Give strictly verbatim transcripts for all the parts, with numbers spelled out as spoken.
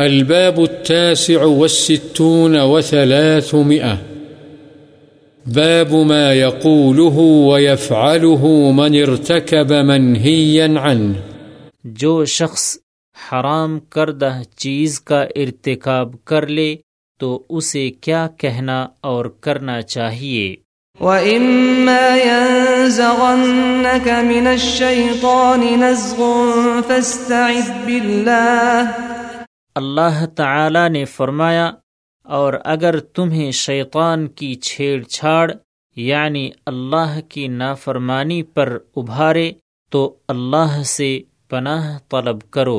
الباب التاسع والستون وثلاثمائة باب ما يقوله ويفعله من ارتكب منهيا عنه، جو شخص حرام کردہ چیز کا ارتکاب کر لے تو اسے کیا کہنا اور کرنا چاہیے۔ وَإِمَّا يَنزَغَنَّكَ مِنَ الشَّيْطَانِ نَزْغٌ فَاسْتَعِذْ بِاللَّهِ۔ اللہ تعالی نے فرمایا، اور اگر تمہیں شیطان کی چھیڑ چھاڑ یعنی اللہ کی نافرمانی پر ابھارے تو اللہ سے پناہ طلب کرو۔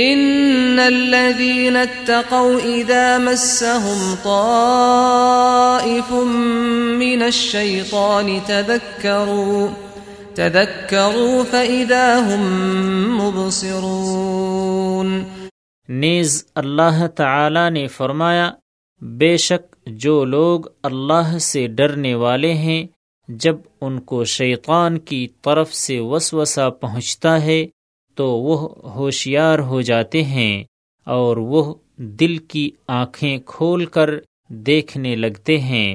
ان الذین اتقوا اذا مسهم طائف من الشیطان تذکروا تذکروا فاذا هم مبصرون۔ نیز اللہ تعالی نے فرمایا، بے شک جو لوگ اللہ سے ڈرنے والے ہیں جب ان کو شیطان کی طرف سے وسوسہ پہنچتا ہے تو وہ ہوشیار ہو جاتے ہیں اور وہ دل کی آنکھیں کھول کر دیکھنے لگتے ہیں۔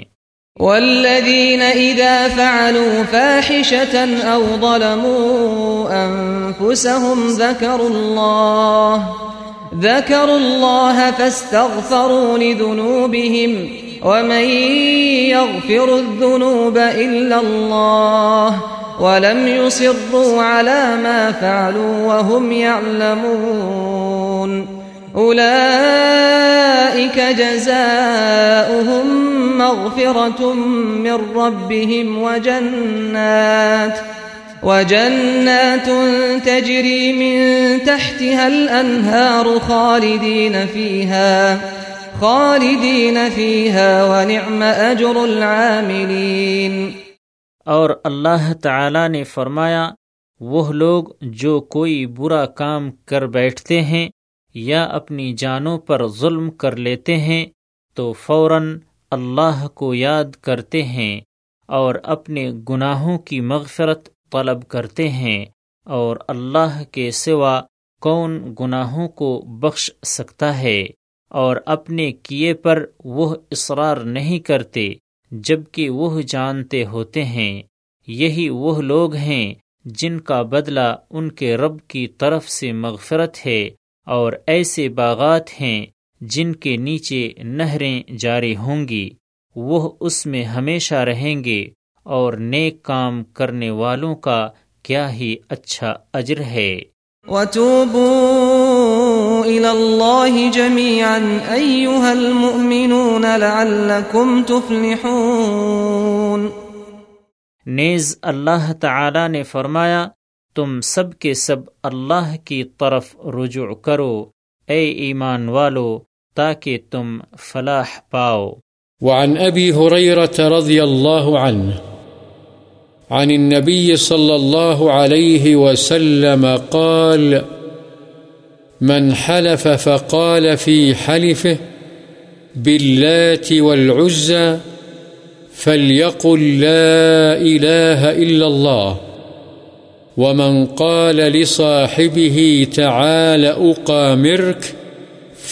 والذین اذا فعلوا فاحشة او ظلموا انفسهم ذکروا اللہ ذَكَرُوا اللَّهَ فَاسْتَغْفَرُوا لِذُنُوبِهِمْ وَمَنْ يَغْفِرُ الذُّنُوبَ إِلَّا اللَّهُ وَلَمْ يُصِرُّوا عَلَى مَا فَعَلُوا وَهُمْ يَعْلَمُونَ أُولَئِكَ جَزَاؤُهُمْ مَغْفِرَةٌ مِّن رَّبِّهِمْ وَجَنَّاتٌ وَجَنَّاتٌ تَجْرِي مِن تَحْتِهَا الْأَنْهَارُ خَالِدِينَ فِيهَا خَالِدِينَ فِيهَا وَنِعْمَ أَجْرُ الْعَامِلِينَ۔ اور اللہ تعالی نے فرمایا، وہ لوگ جو کوئی برا کام کر بیٹھتے ہیں یا اپنی جانوں پر ظلم کر لیتے ہیں تو فوراً اللہ کو یاد کرتے ہیں اور اپنے گناہوں کی مغفرت طلب کرتے ہیں، اور اللہ کے سوا کون گناہوں کو بخش سکتا ہے، اور اپنے کیے پر وہ اصرار نہیں کرتے جبکہ وہ جانتے ہوتے ہیں۔ یہی وہ لوگ ہیں جن کا بدلہ ان کے رب کی طرف سے مغفرت ہے، اور ایسے باغات ہیں جن کے نیچے نہریں جاری ہوں گی، وہ اس میں ہمیشہ رہیں گے، اور نیک کام کرنے والوں کا کیا ہی اچھا اجر ہے۔ وَتُوبُوا إِلَى اللَّهِ جَمِيعًا أَيُّهَا الْمُؤْمِنُونَ لَعَلَّكُمْ تُفْلِحُونَ۔ نیز اللہ تعالی نے فرمایا، تم سب کے سب اللہ کی طرف رجوع کرو اے ایمان والو، تاکہ تم فلاح پاؤ۔ وعن أبي هريرة رضي الله عنه عن النبي صلى الله عليه وسلم قال: من حلف فقال في حلفه باللات والعزى فليقل لا إله إلا الله، ومن قال لصاحبه تعال أقامرك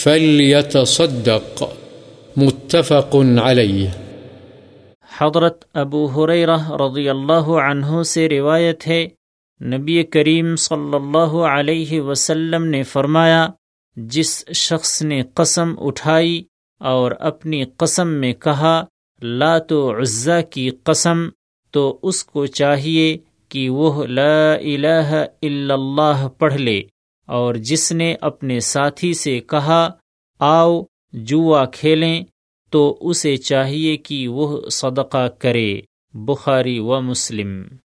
فليتصدق، متفق علیہ۔ حضرت ابو ہریرہ رضی اللہ عنہ سے روایت ہے، نبی کریم صلی اللہ علیہ وسلم نے فرمایا، جس شخص نے قسم اٹھائی اور اپنی قسم میں کہا لات و عزیٰ کی قسم، تو اس کو چاہیے کہ وہ لا الہ الا اللہ پڑھ لے، اور جس نے اپنے ساتھی سے کہا آؤ جوا کھیلیں، تو اسے چاہیے کہ وہ صدقہ کرے۔ بخاری و مسلم۔